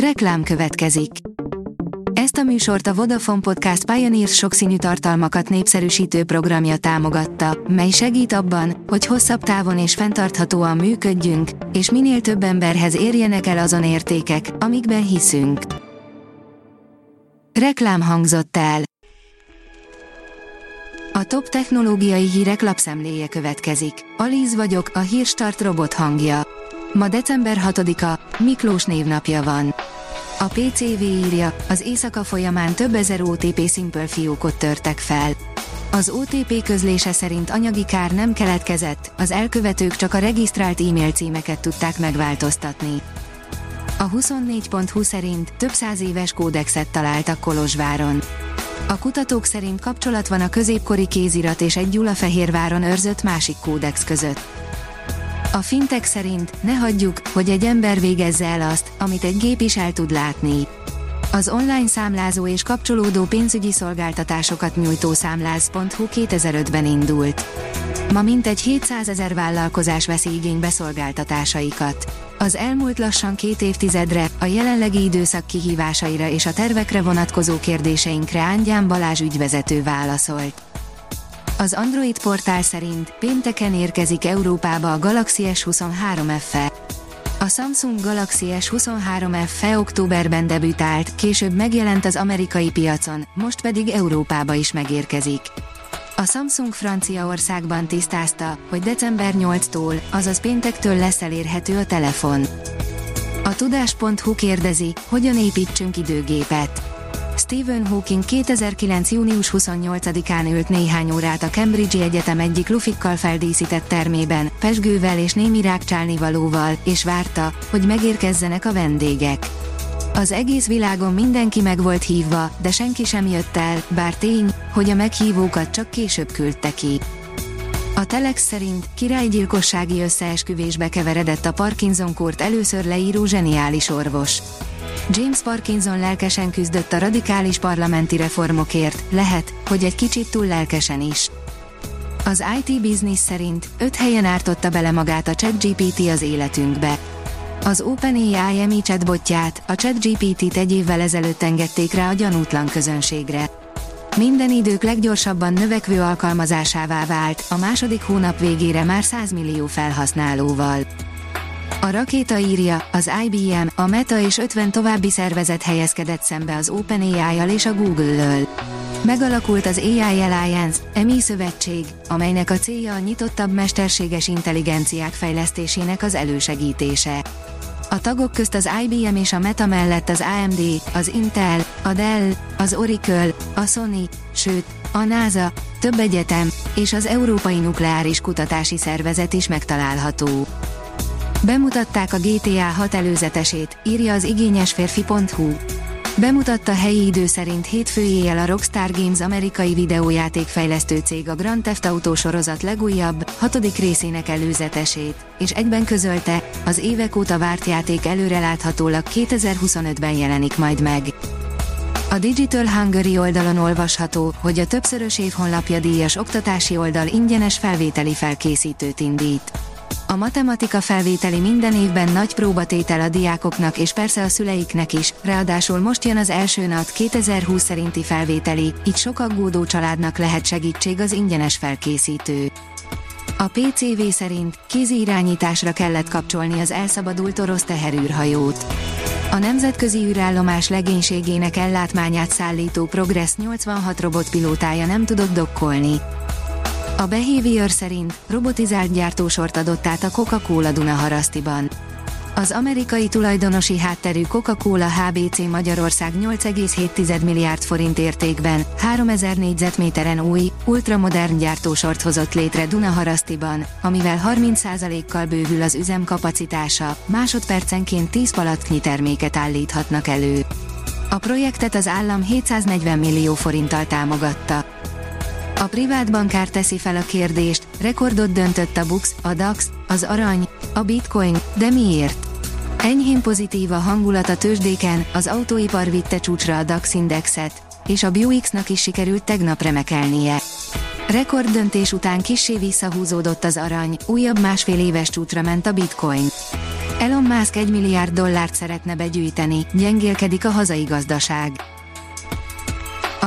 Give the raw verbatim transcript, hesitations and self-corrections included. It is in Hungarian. Reklám következik. Ezt a műsort a Vodafone Podcast Pioneer sokszínű tartalmakat népszerűsítő programja támogatta, mely segít abban, hogy hosszabb távon és fenntarthatóan működjünk, és minél több emberhez érjenek el azon értékek, amikben hiszünk. Reklám hangzott el. A top technológiai hírek lapszemléje következik. Aliz vagyok, a Hírstart robot hangja. Ma december hatodika, Miklós névnapja van. A pé cé vé írja, az éjszaka folyamán több ezer o té pé Simple fiókot törtek fel. Az o té pé közlése szerint anyagi kár nem keletkezett, az elkövetők csak a regisztrált e-mail címeket tudták megváltoztatni. A huszonnégy pont hu szerint több száz éves kódexet találtak Kolozsváron. A kutatók szerint kapcsolat van a középkori kézirat és egy Gyulafehérváron őrzött másik kódex között. A Fintech szerint ne hagyjuk, hogy egy ember végezze el azt, amit egy gép is el tud látni. Az online számlázó és kapcsolódó pénzügyi szolgáltatásokat nyújtó számláz pont hu kétezer-ötben indult. Ma mintegy hétszázezer vállalkozás veszi igénybe szolgáltatásaikat. Az elmúlt lassan két évtizedre, a jelenlegi időszak kihívásaira és a tervekre vonatkozó kérdéseinkre Ángyán Balázs ügyvezető válaszolt. Az Android portál szerint pénteken érkezik Európába a Galaxy S huszonhárom ef e. A Samsung Galaxy S huszonhárom ef e októberben debütált, később megjelent az amerikai piacon, most pedig Európába is megérkezik. A Samsung Franciaországban tisztázta, hogy december nyolcadikától, azaz péntektől lesz elérhető a telefon. A tudás pont hu kérdezi, hogyan építsünk időgépet. Stephen Hawking kétezer-kilenc június huszonnyolcadikán ült néhány órát a Cambridge Egyetem egyik lufikkal feldíszített termében, pezsgővel és némi rágcsálnivalóval, és várta, hogy megérkezzenek a vendégek. Az egész világon mindenki meg volt hívva, de senki sem jött el, bár tény, hogy a meghívókat csak később küldte ki. A Telex szerint királygyilkossági összeesküvésbe keveredett a Parkinson-kórt először leíró zseniális orvos. James Parkinson lelkesen küzdött a radikális parlamenti reformokért, lehet, hogy egy kicsit túl lelkesen is. Az i té Business szerint öt helyen ártotta bele magát a ChatGPT az életünkbe. Az OpenAI em i chatbotját, a ChatGPT-t egy évvel ezelőtt engedték rá a gyanútlan közönségre. Minden idők leggyorsabban növekvő alkalmazásává vált, a második hónap végére már száz millió felhasználóval. A rakéta írja, az i bé em, a Meta és ötven további szervezet helyezkedett szembe az OpenAI-jal és a Google-lől. Megalakult az á i Alliance, em i szövetség, amelynek a célja a nyitottabb mesterséges intelligenciák fejlesztésének az elősegítése. A tagok közt az i bé em és a Meta mellett az á em dé, az Intel, a Dell, az Oracle, a Sony, sőt, a NASA, több egyetem és az Európai Nukleáris Kutatási Szervezet is megtalálható. Bemutatták a G T A hat előzetesét, írja az igényesférfi pont hu. Bemutatta helyi idő szerint hétfő éjjel a Rockstar Games amerikai videójátékfejlesztő cég a Grand Theft Auto sorozat legújabb, hatodik részének előzetesét, és egyben közölte, az évek óta várt játék előreláthatólag kétezer-huszonötben jelenik majd meg. A Digital Hungary oldalon olvasható, hogy a többszörös év honlapja díjas oktatási oldal ingyenes felvételi felkészítőt indít. A matematika felvételi minden évben nagy próbatétel a diákoknak és persze a szüleiknek is, ráadásul most jön az első nat kétezer-húsz szerinti felvételi, így sok aggódó családnak lehet segítség az ingyenes felkészítő. A pé cé vé szerint kézi irányításra kellett kapcsolni az elszabadult orosz teherűrhajót. A nemzetközi űrállomás legénységének ellátmányát szállító Progress nyolcvanhat robotpilótája nem tudott dokkolni. A Behavior szerint robotizált gyártósort adott át a Coca-Cola Dunaharasztiban. Az amerikai tulajdonosi hátterű Coca-Cola há bé cé Magyarország nyolc egész hét tized milliárd forint értékben, háromezer négyzetméteren új, ultramodern gyártósort hozott létre Dunaharasztiban, amivel harminc százalékkal bővül az üzem kapacitása, másodpercenként tíz palacknyi terméket állíthatnak elő. A projektet az állam hétszáznegyven millió forinttal támogatta. A privát bankár teszi fel a kérdést, rekordot döntött a BUX, a DAX, az arany, a Bitcoin, de miért? Enyhén pozitív a hangulat a tőzsdéken, az autóipar vitte csúcsra a DAX indexet, és a Buicksnak is sikerült tegnap remekelnie. Rekord döntés után kissé visszahúzódott az arany, újabb másfél éves csúcsra ment a Bitcoin. Elon Elon Musk egy milliárd dollárt szeretne begyűjteni, gyengélkedik a hazai gazdaság. A